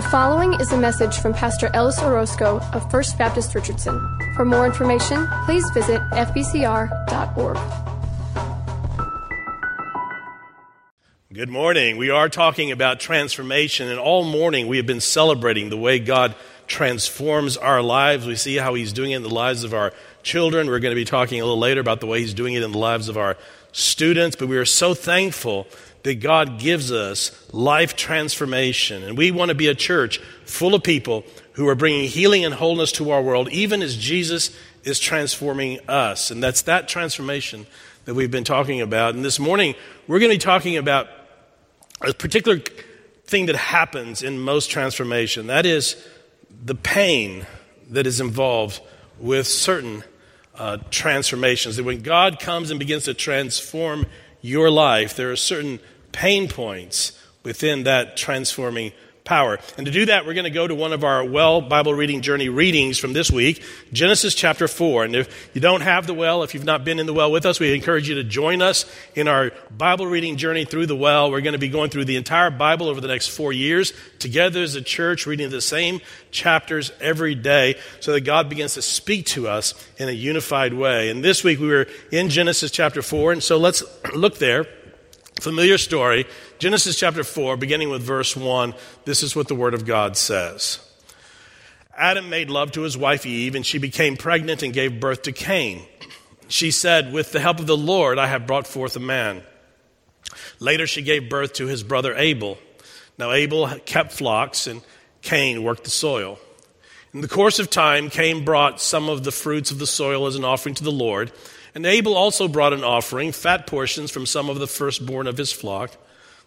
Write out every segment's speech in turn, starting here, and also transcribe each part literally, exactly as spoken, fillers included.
The following is a message from Pastor Ellis Orozco of First Baptist Richardson. For more information, please visit f b c r dot org. Good morning. We are talking about transformation, and all morning we have been celebrating the way God transforms our lives. We see how he's doing it in the lives of our children. We're going to be talking a little later about the way he's doing it in the lives of our students, but we are so thankful that God gives us life transformation. And we want to be a church full of people who are bringing healing and wholeness to our world, even as Jesus is transforming us. And that's that transformation that we've been talking about. And this morning, we're going to be talking about a particular thing that happens in most transformation. That is the pain that is involved with certain uh, transformations. That when God comes and begins to transform your life, there are certain pain points within that transforming power. And to do that, we're going to go to one of our Well Bible Reading Journey readings from this week, Genesis chapter four. And if you don't have the Well, if you've not been in the Well with us, we encourage you to join us in our Bible Reading Journey through the Well. We're going to be going through the entire Bible over the next four years, together as a church, reading the same chapters every day, so that God begins to speak to us in a unified way. And this week we were in Genesis chapter four, and so let's look there. Familiar story, Genesis chapter four, beginning with verse one. This is what the Word of God says. Adam made love to his wife Eve, and she became pregnant and gave birth to Cain. She said, "With the help of the Lord, I have brought forth a man." Later she gave birth to his brother Abel. Now Abel kept flocks, and Cain worked the soil. In the course of time, Cain brought some of the fruits of the soil as an offering to the Lord. And Abel also brought an offering, fat portions from some of the firstborn of his flock.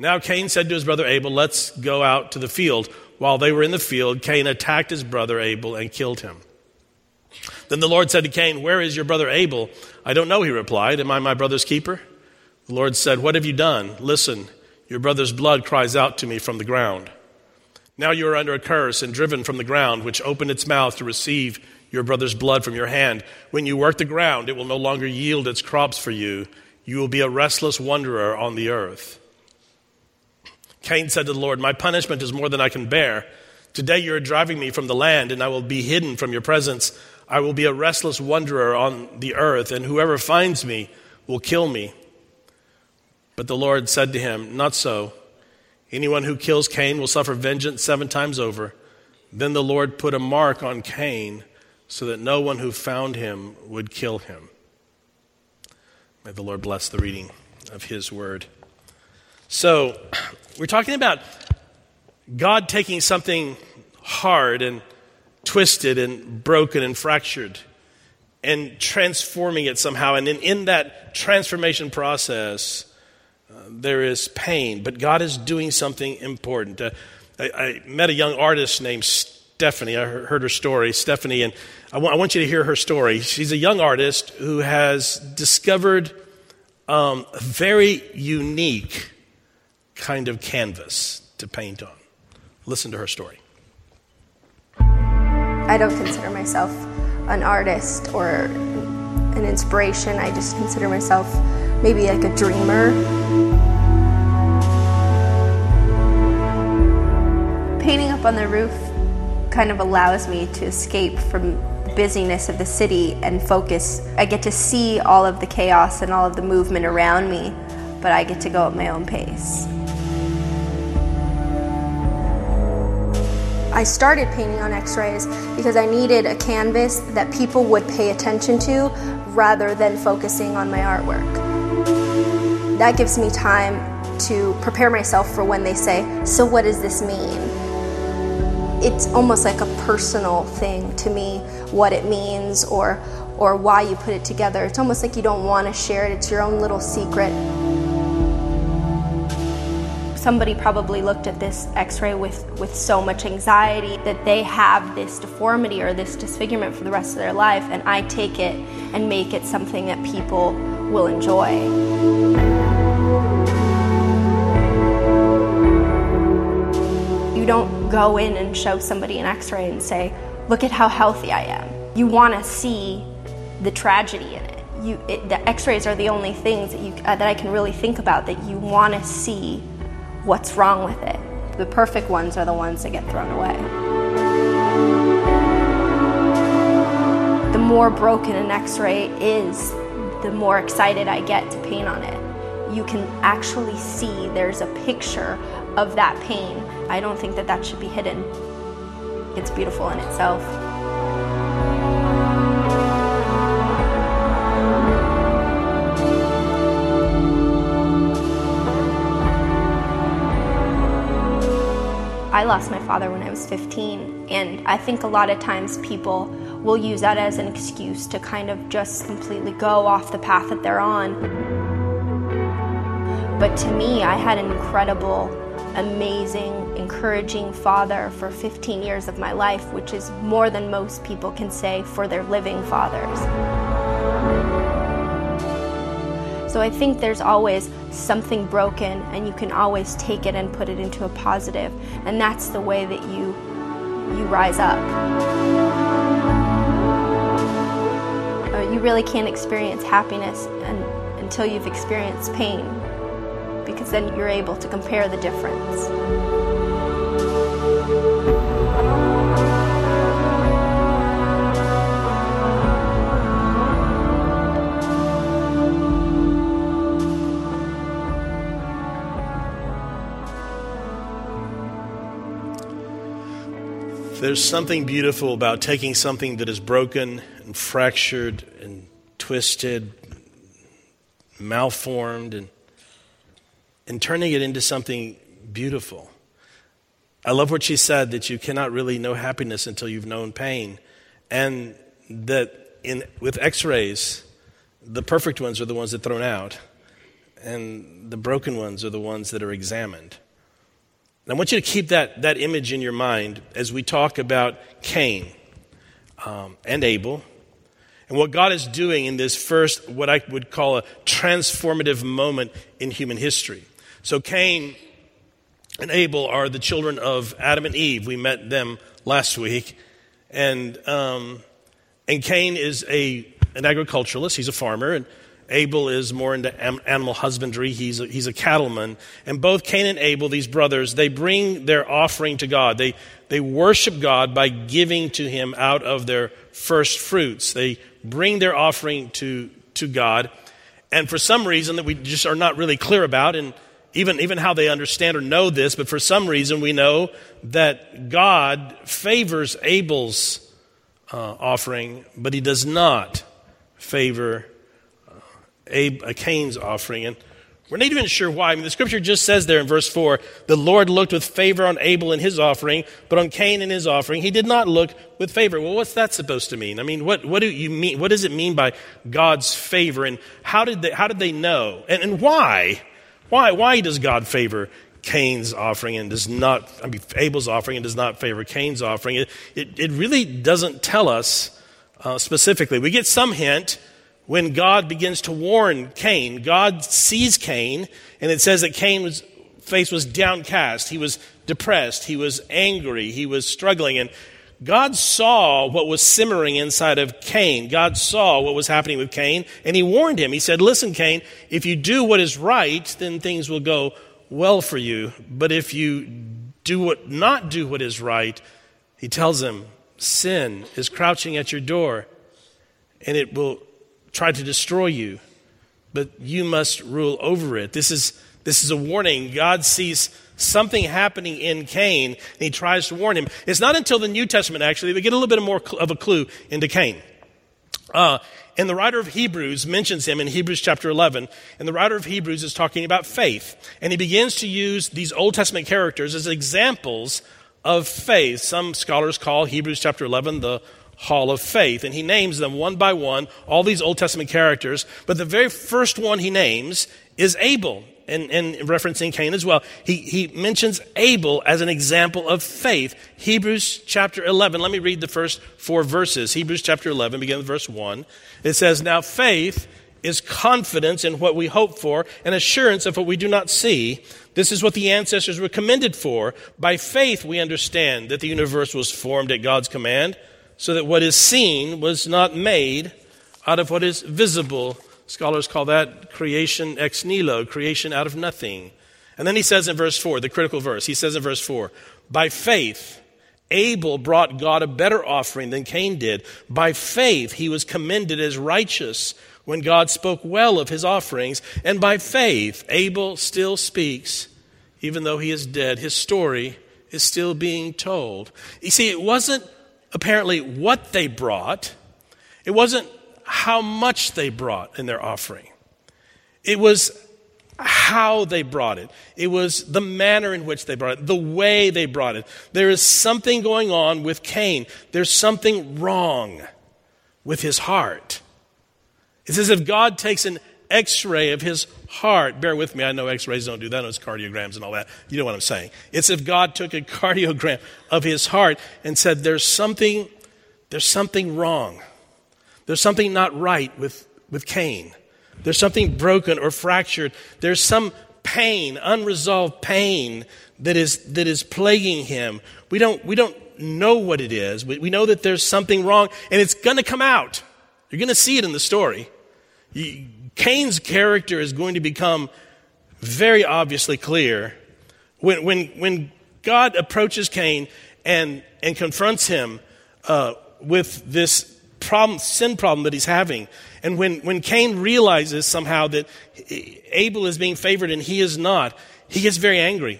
Now Cain said to his brother Abel, "Let's go out to the field." While they were in the field, Cain attacked his brother Abel and killed him. Then the Lord said to Cain, "Where is your brother Abel?" "I don't know," he replied. "Am I my brother's keeper?" The Lord said, "What have you done? Listen, your brother's blood cries out to me from the ground. Now you are under a curse and driven from the ground, which opened its mouth to receive your brother's blood from your hand. When you work the ground, it will no longer yield its crops for you. You will be a restless wanderer on the earth." Cain said to the Lord, "My punishment is more than I can bear. Today you are driving me from the land, and I will be hidden from your presence. I will be a restless wanderer on the earth, and whoever finds me will kill me." But the Lord said to him, "Not so. Anyone who kills Cain will suffer vengeance seven times over." Then the Lord put a mark on Cain so that no one who found him would kill him. May the Lord bless the reading of his word. So we're talking about God taking something hard and twisted and broken and fractured and transforming it somehow. And in, in that transformation process, uh, there is pain. But God is doing something important. Uh, I, I met a young artist named Stephanie. I heard her story, Stephanie, and I want you to hear her story. She's a young artist who has discovered um, a very unique kind of canvas to paint on. Listen to her story. I don't consider myself an artist or an inspiration. I just consider myself maybe like a dreamer. Painting up on the roof kind of allows me to escape from busyness of the city and focus. I get to see all of the chaos and all of the movement around me, but I get to go at my own pace. I started painting on x-rays because I needed a canvas that people would pay attention to rather than focusing on my artwork. That gives me time to prepare myself for when they say, "So what does this mean?" It's almost like a personal thing to me, what it means or or why you put it together. It's almost like you don't want to share it. It's your own little secret. somebody probably looked at this x-ray with, with so much anxiety that they have this deformity or this disfigurement for the rest of their life, and I take it and make it something that people will enjoy. You don't go in and show somebody an x-ray and say, look at how healthy I am. You want to see the tragedy in it. You, it the x-rays are the only things that, you, uh, that I can really think about, that you want to see what's wrong with it. The perfect ones are the ones that get thrown away. The more broken an x-ray is, the more excited I get to paint on it. You can actually see there's a picture of that pain. I don't think that that should be hidden. It's beautiful in itself. I lost my father when I was fifteen, and I think a lot of times people will use that as an excuse to kind of just completely go off the path that they're on. But to me, I had an incredible, amazing, encouraging father for fifteen years of my life, which is more than most people can say for their living fathers. So I think there's always something broken, and you can always take it and put it into a positive, and that's the way that you, you rise up. You really can't experience happiness until you've experienced pain, because then you're able to compare the difference. There's something beautiful about taking something that is broken and fractured and twisted, malformed, and and turning it into something beautiful. I love what she said, that you cannot really know happiness until you've known pain, and that in with x-rays, the perfect ones are the ones that are thrown out, and the broken ones are the ones that are examined. And I want you to keep that, that image in your mind as we talk about Cain um, and Abel, and what God is doing in this first, what I would call a transformative moment in human history. So Cain and Abel are the children of Adam and Eve. We met them last week. And um, and Cain is a an agriculturalist. He's a farmer. And Abel is more into am, animal husbandry. He's a, he's a cattleman. And both Cain and Abel, these brothers, they bring their offering to God. They, they worship God by giving to him out of their first fruits. They bring their offering to, to God. And for some reason that we just are not really clear about, and Even even how they understand or know this, but for some reason we know that God favors Abel's uh, offering, but he does not favor uh, Ab- uh, Cain's offering. And we're not even sure why. I mean, the scripture just says there in verse four, the Lord looked with favor on Abel and his offering, but on Cain and his offering he did not look with favor. Well, what's that supposed to mean? I mean, what, what do you mean? What does it mean by God's favor? And how did they, how did they know? And, and why? Why? Why does God favor Cain's offering and does not, I mean, Abel's offering and does not favor Cain's offering? It it, it really doesn't tell us uh, specifically. We get some hint when God begins to warn Cain. God sees Cain, and it says that Cain's face was downcast. He was depressed. He was angry. He was struggling. And God saw what was simmering inside of Cain. God saw what was happening with Cain, and he warned him. He said, listen, Cain, if you do what is right, then things will go well for you. But if you do what, not do what is right, he tells him, sin is crouching at your door, and it will try to destroy you, but you must rule over it. This is, this is a warning. God sees something happening in Cain, and he tries to warn him. It's not until the New Testament, actually, we get a little bit more of a clue into Cain. Uh, and the writer of Hebrews mentions him in Hebrews chapter eleven, and the writer of Hebrews is talking about faith, and he begins to use these Old Testament characters as examples of faith. Some scholars call Hebrews chapter eleven the Hall of Faith, and he names them one by one, all these Old Testament characters, but the very first one he names is Abel. and, and referencing Cain as well, he, he mentions Abel as an example of faith. Hebrews chapter eleven, let me read the first four verses. Hebrews chapter eleven, beginning with verse one. It says, "Now faith is confidence in what we hope for and assurance of what we do not see. This is what the ancestors were commended for. By faith we understand that the universe was formed at God's command, so that what is seen was not made out of what is visible." Scholars call that creation ex nihilo, creation out of nothing. And then he says in verse four, the critical verse, he says in verse four, "By faith Abel brought God a better offering than Cain did. By faith he was commended as righteous when God spoke well of his offerings. And by faith Abel still speaks, even though he is dead. His story is still being told." You see, it wasn't apparently what they brought. It wasn't how much they brought in their offering. It was how they brought it. It was the manner in which they brought it, the way they brought it. There is something going on with Cain. There's something wrong with his heart. It's as if God takes an x-ray of his heart. Bear with me, I know x-rays don't do that. I know it's cardiograms and all that. You know what I'm saying. It's if God took a cardiogram of his heart and said, there's something, there's something wrong. There's something not right with, with Cain. There's something broken or fractured. There's some pain, unresolved pain that is that is plaguing him. We don't we don't know what it is. We, we know that there's something wrong, and it's going to come out. You're going to see it in the story. You, Cain's character is going to become very obviously clear when when when God approaches Cain and and confronts him uh, with this problem, sin problem that he's having. And when, when Cain realizes somehow that Abel is being favored and he is not, he gets very angry.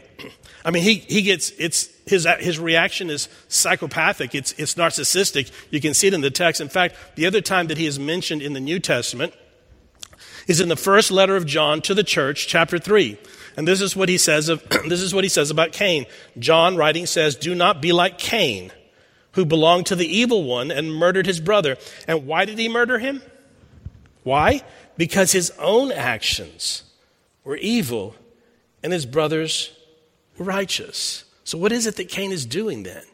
I mean, he, he gets, it's, his, his reaction is psychopathic. It's, it's narcissistic. You can see it in the text. In fact, the other time that he is mentioned in the New Testament is in the first letter of John to the church, chapter three. And this is what he says of, this is what he says about Cain. John writing says, "Do not be like Cain, who belonged to the evil one and murdered his brother. And why did he murder him? Why? Because his own actions were evil and his brothers were righteous." So what is it that Cain is doing then?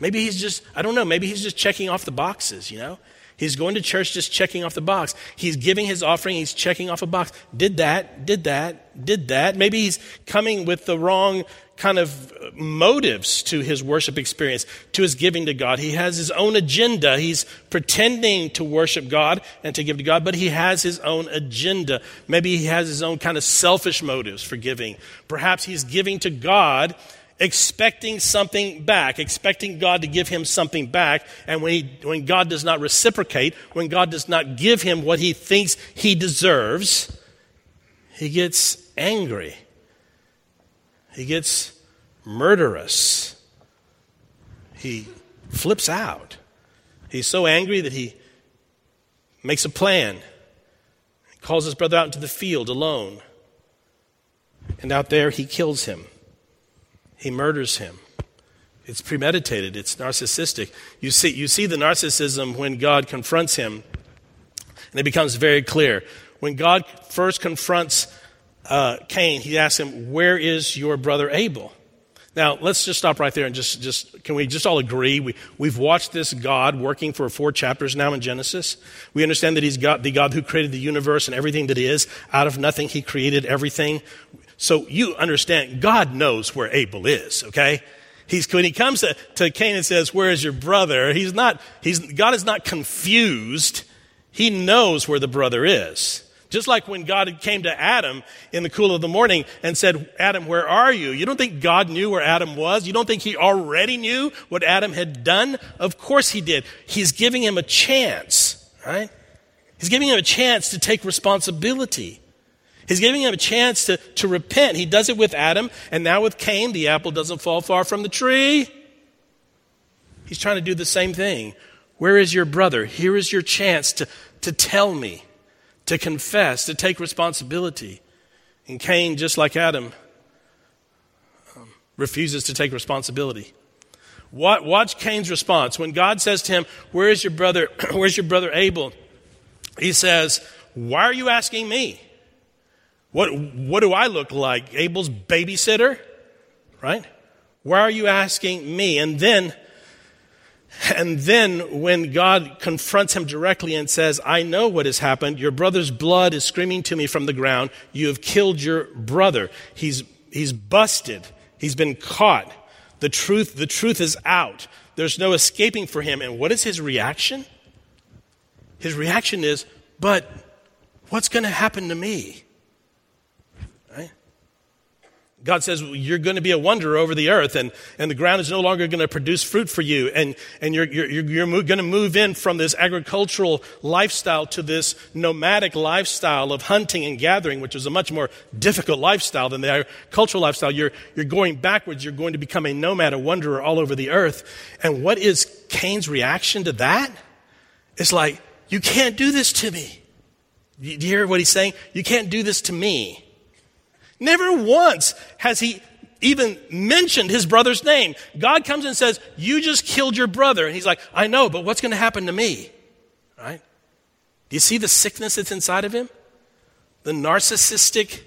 Maybe he's just, I don't know, maybe he's just checking off the boxes, you know? He's going to church just checking off the box. He's giving his offering, he's checking off a box. Did that, did that, did that. Maybe he's coming with the wrong kind of motives to his worship experience, to his giving to God. He has his own agenda. He's pretending to worship God and to give to God, but he has his own agenda. Maybe he has his own kind of selfish motives for giving. Perhaps he's giving to God expecting something back, expecting God to give him something back. And when he, when God does not reciprocate, when God does not give him what he thinks he deserves, he gets angry. He gets murderous. He flips out. He's so angry that he makes a plan. He calls his brother out into the field alone. And out there he kills him. He murders him. It's premeditated. It's narcissistic. You see, you see the narcissism when God confronts him, and it becomes very clear. When God first confronts Uh, Cain, he asks him, "Where is your brother Abel?" Now, let's just stop right there and just, just can we just all agree? We, we've watched this God working for four chapters now in Genesis. We understand that he's got the God who created the universe and everything that is. Out of nothing, he created everything. So you understand, God knows where Abel is, okay? He's, when he comes to, to Cain and says, "Where is your brother?" He's not, he's, God is not confused. He knows where the brother is. Just like when God came to Adam in the cool of the morning and said, "Adam, where are you?" You don't think God knew where Adam was? You don't think he already knew what Adam had done? Of course he did. He's giving him a chance, right? He's giving him a chance to take responsibility. He's giving him a chance to, to repent. He does it with Adam, and now with Cain, the apple doesn't fall far from the tree. He's trying to do the same thing. Where is your brother? Here is your chance to, to tell me, to confess, to take responsibility. And Cain, just like Adam, um, refuses to take responsibility. What, watch Cain's response. When God says to him, "Where is your brother, where's your brother Abel?" He says, "Why are you asking me? What, what do I look like? Abel's babysitter, right? Why are you asking me? And then, and then when God confronts him directly and says, I know what has happened. Your brother's blood is screaming to me from the ground. You have killed your brother. He's, he's busted. He's been caught. The truth, the truth is out. There's no escaping for him. And what is his reaction? His reaction is, but what's going to happen to me? Right? God says, well, you're going to be a wanderer over the earth, and, and the ground is no longer going to produce fruit for you. And, and you're, you're, you're move, going to move in from this agricultural lifestyle to this nomadic lifestyle of hunting and gathering, which is a much more difficult lifestyle than the agricultural lifestyle. You're, you're going backwards. You're going to become a nomad, a wanderer all over the earth. And what is Cain's reaction to that? It's like, you can't do this to me. Do you hear what he's saying? You can't do this to me. Never once has he even mentioned his brother's name. God comes and says, you just killed your brother. And he's like, I know, but what's going to happen to me? Right? Do you see the sickness that's inside of him? The narcissistic,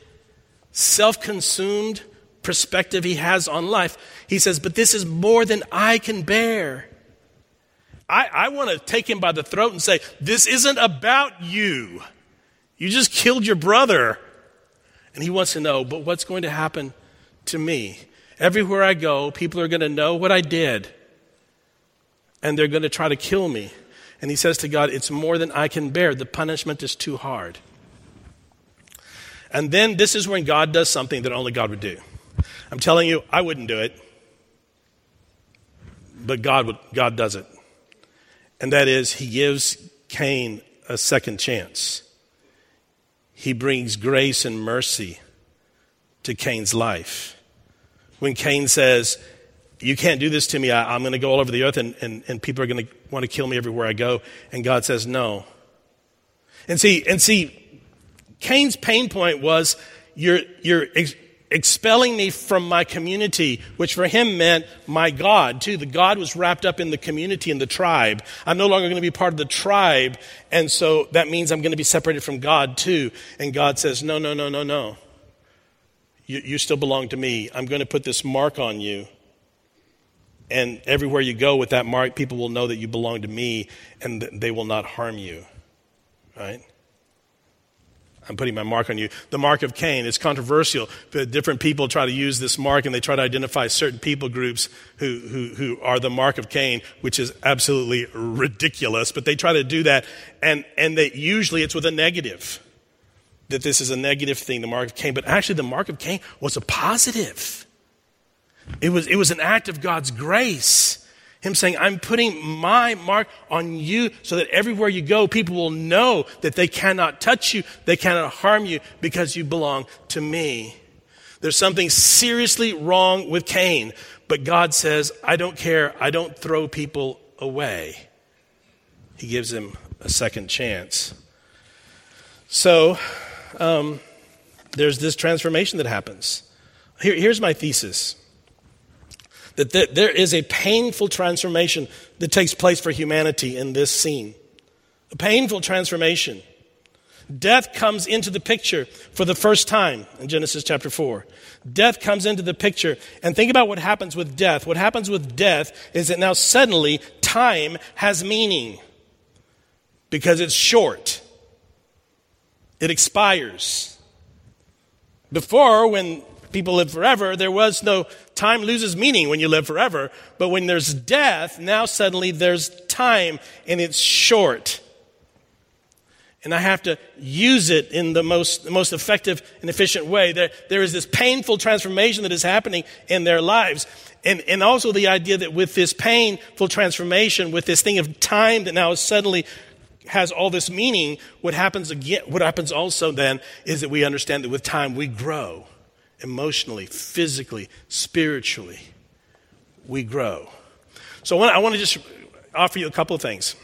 self-consumed perspective he has on life. He says, but this is more than I can bear. I, I want to take him by the throat and say, this isn't about you. You just killed your brother. And he wants to know, but what's going to happen to me? Everywhere I go, people are going to know what I did. And they're going to try to kill me. And he says to God, it's more than I can bear. The punishment is too hard. And then this is when God does something that only God would do. I'm telling you, I wouldn't do it. But God would, God does it. And that is, he gives Cain a second chance. He brings grace and mercy to Cain's life. When Cain says, you can't do this to me. I, I'm going to go all over the earth and, and, and people are going to want to kill me everywhere I go. And God says, no. And see, and see, Cain's pain point was, you're, you're ex- expelling me from my community, which for him meant my God too. The God was wrapped up in the community and the tribe. I'm no longer going to be part of the tribe. And so that means I'm going to be separated from God too. And God says, no, no, no, no, no. You, you still belong to me. I'm going to put this mark on you. And everywhere you go with that mark, people will know that you belong to me and they will not harm you. Right? I'm putting my mark on you. The mark of Cain is controversial. But different people try to use this mark and they try to identify certain people groups who, who, who are the mark of Cain, which is absolutely ridiculous. But they try to do that, and, and they, usually it's with a negative, that this is a negative thing, the mark of Cain. But actually the mark of Cain was a positive. It was, it was an act of God's grace. Him saying, I'm putting my mark on you so that everywhere you go, people will know that they cannot touch you, they cannot harm you because you belong to me. There's something seriously wrong with Cain, but God says, I don't care, I don't throw people away. He gives him a second chance. So um, there's this transformation that happens. Here, here's my thesis. That there is a painful transformation that takes place for humanity in this scene. A painful transformation. Death comes into the picture for the first time in Genesis chapter four. Death comes into the picture. And think about what happens with death. What happens with death is that now suddenly time has meaning because it's short. It expires. Before, when people live forever, there was no time loses meaning when you live forever. But when there's death, now suddenly there's time and it's short. And I have to use it in the most, the most effective and efficient way. There, there is this painful transformation that is happening in their lives. And, and also the idea that with this painful transformation, with this thing of time that now suddenly has all this meaning, what happens again, what happens also then is that we understand that with time we grow. Emotionally, physically, spiritually, we grow. So I want to just offer you a couple of things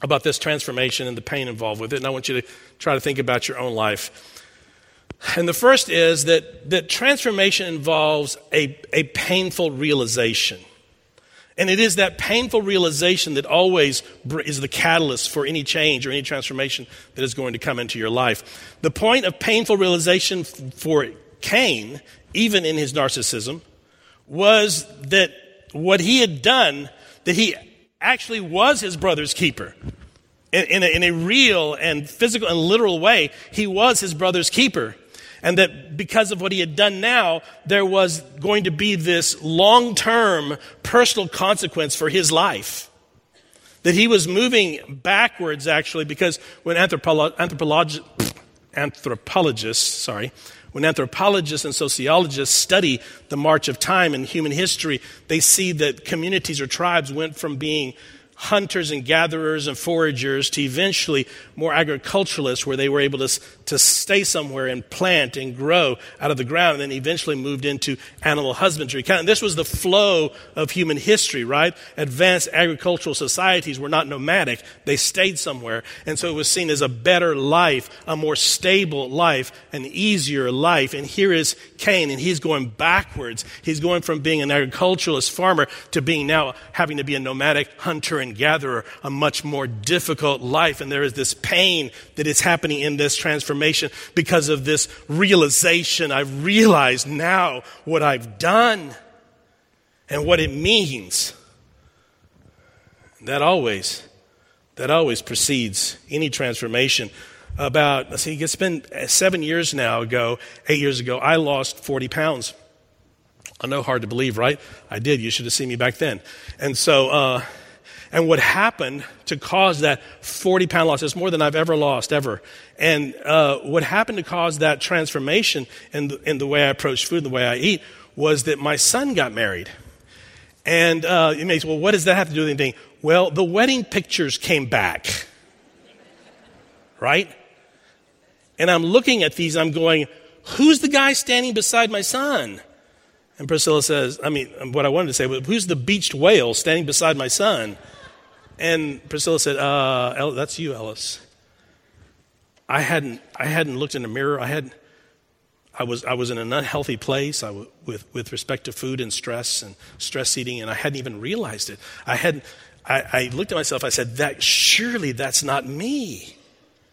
about this transformation and the pain involved with it, and I want you to try to think about your own life. And the first is that, that transformation involves a, a painful realization, And it is that painful realization that always is the catalyst for any change or any transformation that is going to come into your life. The point of painful realization for Cain, even in his narcissism, was that what he had done, that he actually was his brother's keeper. In, in, a, in a real and physical and literal way, he was his brother's keeper. And that because of what he had done now, there was going to be this long-term personal consequence for his life. That he was moving backwards, actually, because when anthropolo- anthropolog- anthropologists, sorry, when anthropologists and sociologists study the march of time in human history, they see that communities or tribes went from being hunters and gatherers and foragers to eventually more agriculturalists, where they were able to, to stay somewhere and plant and grow out of the ground, and then eventually moved into animal husbandry. And this was the flow of human history, right? Advanced agricultural societies were not nomadic. They stayed somewhere. And so it was seen as a better life, a more stable life, an easier life. And here is Cain, and he's going backwards. He's going from being an agriculturalist farmer to being now having to be a nomadic hunter and gatherer, a much more difficult life. And there is this pain that is happening in this transformation because of this realization. I've realized now what I've done and what it means. That always, that always precedes any transformation. About, let's see, it's been seven years now ago, eight years ago, I lost forty pounds. I know, hard to believe, right? I did. You should have seen me back then. And so, uh, And what happened to cause that forty-pound loss, it's more than I've ever lost, ever. And uh, what happened to cause that transformation in the, in the way I approach food, and the way I eat, was that my son got married. And uh, you may say, well, what does that have to do with anything? Well, the wedding pictures came back, right? And I'm looking at these, I'm going, who's the guy standing beside my son? And Priscilla says, I mean, what I wanted to say was, who's the beached whale standing beside my son? And Priscilla said, uh, El- that's you, Ellis. I hadn't, I hadn't looked in the mirror. I hadn't, I was, I was in an unhealthy place I w- with, with respect to food and stress and stress eating, and I hadn't even realized it. I hadn't, I, I looked at myself. I said, that surely that's not me.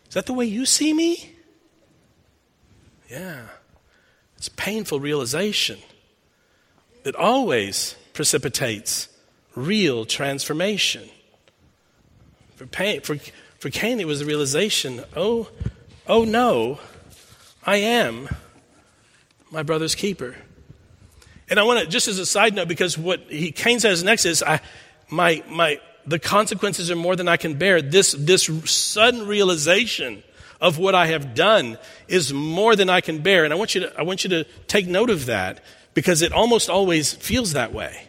Is that the way you see me? Yeah. It's a painful realization that always precipitates real transformation. For, pain, for, for Cain, it was the realization, oh, oh no, I am my brother's keeper. And I want to, just as a side note, because what he, Cain says next is, I, my, my, the consequences are more than I can bear. This, this sudden realization of what I have done is more than I can bear. And I want you to, I want you to take note of that, because it almost always feels that way.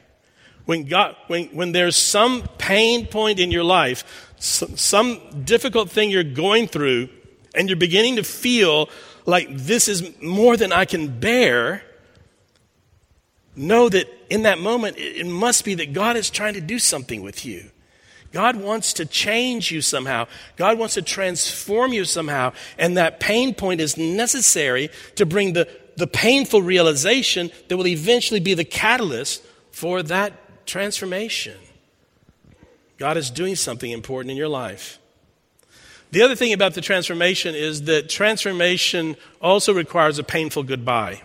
When God, when, when there's some pain point in your life, some, some difficult thing you're going through, and you're beginning to feel like this is more than I can bear, know that in that moment, it, it must be that God is trying to do something with you. God wants to change you somehow. God wants to transform you somehow. And that pain point is necessary to bring the the painful realization that will eventually be the catalyst for that transformation. God is doing something important in your life. The other thing about the transformation is that transformation also requires a painful goodbye.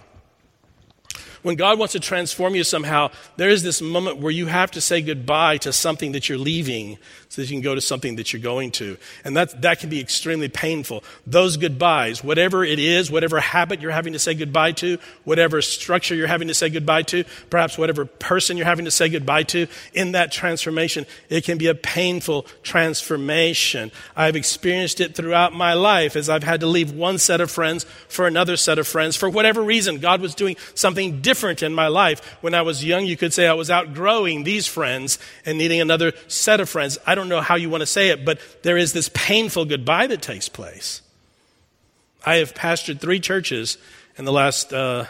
When God wants to transform you somehow, there is this moment where you have to say goodbye to something that you're leaving so that you can go to something that you're going to. And that, that can be extremely painful. Those goodbyes, whatever it is, whatever habit you're having to say goodbye to, whatever structure you're having to say goodbye to, perhaps whatever person you're having to say goodbye to, in that transformation, it can be a painful transformation. I've experienced it throughout my life as I've had to leave one set of friends for another set of friends for whatever reason. God was doing something different. Different in my life. When I was young, you could say I was outgrowing these friends and needing another set of friends. I don't know how you want to say it, but there is this painful goodbye that takes place. I have pastored three churches in the last, uh,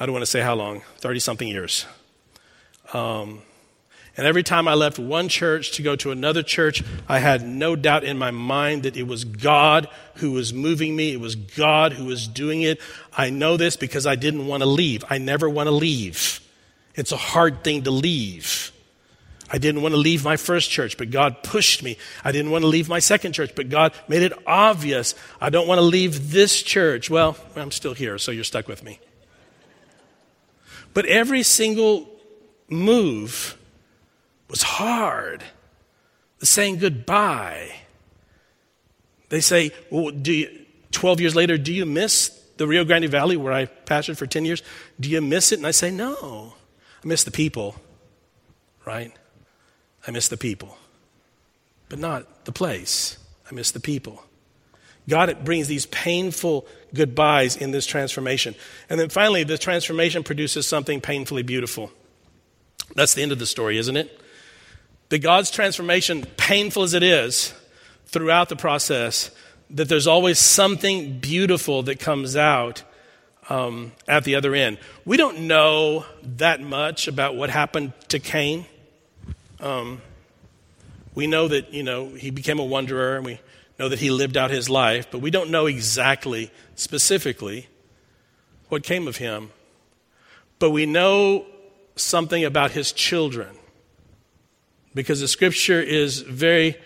I don't want to say how long, thirty-something years. Um, and every time I left one church to go to another church, I had no doubt in my mind that it was God who was moving me. It was God who was doing it. I know this because I didn't want to leave. I never want to leave. It's a hard thing to leave. I didn't want to leave my first church, but God pushed me. I didn't want to leave my second church, but God made it obvious. I don't want to leave this church. Well, I'm still here, so you're stuck with me. But every single move was hard. The saying goodbye. They say, well, do you, twelve years later, do you miss the Rio Grande Valley where I pastored for ten years? Do you miss it? And I say, no. I miss the people, right? I miss the people, but not the place. I miss the people. God, it brings these painful goodbyes in this transformation. And then finally, the transformation produces something painfully beautiful. That's the end of the story, isn't it? That God's transformation, painful as it is, throughout the process, that there's always something beautiful that comes out um, at the other end. We don't know that much about what happened to Cain. Um, we know that, you know, he became a wanderer, and we know that he lived out his life, but we don't know exactly, specifically, what came of him. But we know something about his children, because the scripture is very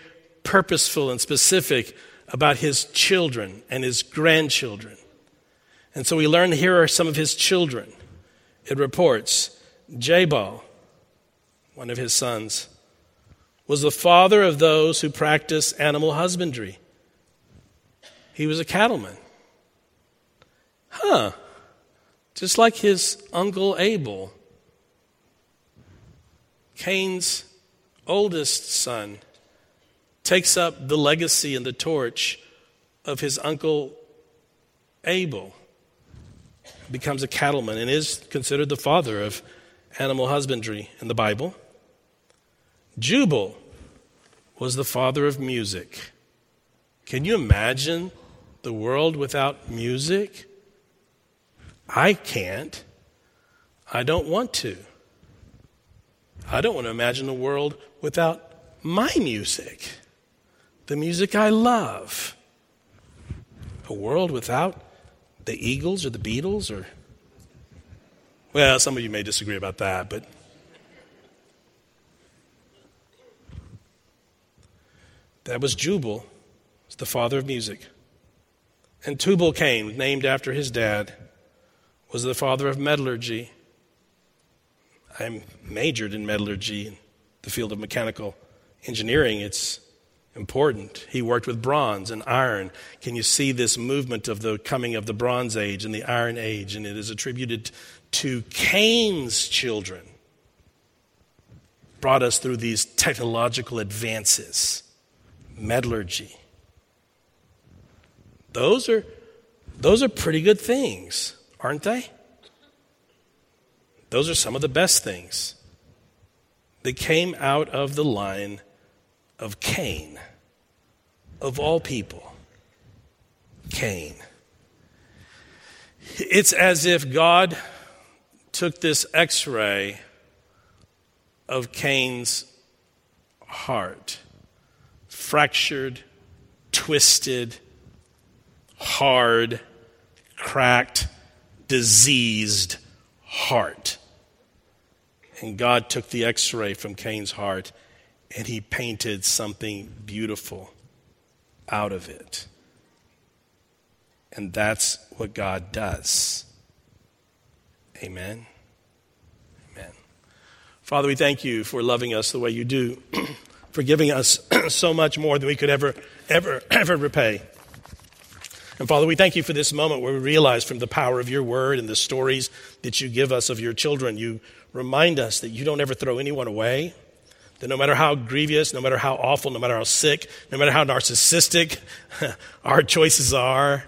purposeful and specific about his children and his grandchildren. And so we learn here are some of his children. It reports, Jabal, one of his sons, was the father of those who practice animal husbandry. He was a cattleman. Huh. Just like his uncle Abel, Cain's oldest son, takes up the legacy and the torch of his uncle Abel, becomes a cattleman, and is considered the father of animal husbandry in the Bible. Jubal was the father of music. Can you imagine the world without music? I can't. I don't want to. I don't want to imagine the world without my music, the music I love. A world without the Eagles or the Beatles or... Well, some of you may disagree about that, but... That was Jubal, the father of music. And Tubal Cain, named after his dad, was the father of metallurgy. I majored in metallurgy in the field of mechanical engineering. It's important. He worked with bronze and iron. Can you see this movement of the coming of the Bronze Age and the Iron Age? And it is attributed to Cain's children. Brought us through these technological advances. Metallurgy. Those are, those are pretty good things, aren't they? Those are some of the best things that came out of the line of Cain, of all people. Cain. It's as if God took this X-ray of Cain's heart. Fractured, twisted, hard, cracked, diseased heart. And God took the X-ray from Cain's heart, and he painted something beautiful out of it. And that's what God does. Amen? Amen. Father, we thank you for loving us the way you do, for giving us so much more than we could ever, ever, ever repay. And Father, we thank you for this moment where we realize from the power of your word and the stories that you give us of your children, you remind us that you don't ever throw anyone away, that no matter how grievous, no matter how awful, no matter how sick, no matter how narcissistic our choices are,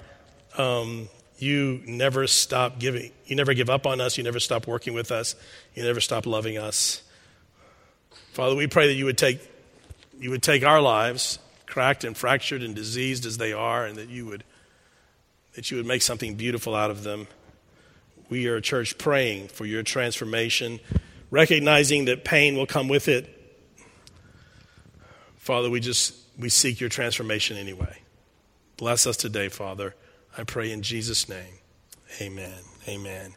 um, you never stop giving. You never give up on us. You never stop working with us. You never stop loving us. Father, we pray that you would take you would take our lives, cracked and fractured and diseased as they are, and that you would that you would make something beautiful out of them. We are a church praying for your transformation, recognizing that pain will come with it. Father, we just, we seek your transformation anyway. Bless us today, Father. I pray in Jesus' name. Amen. Amen.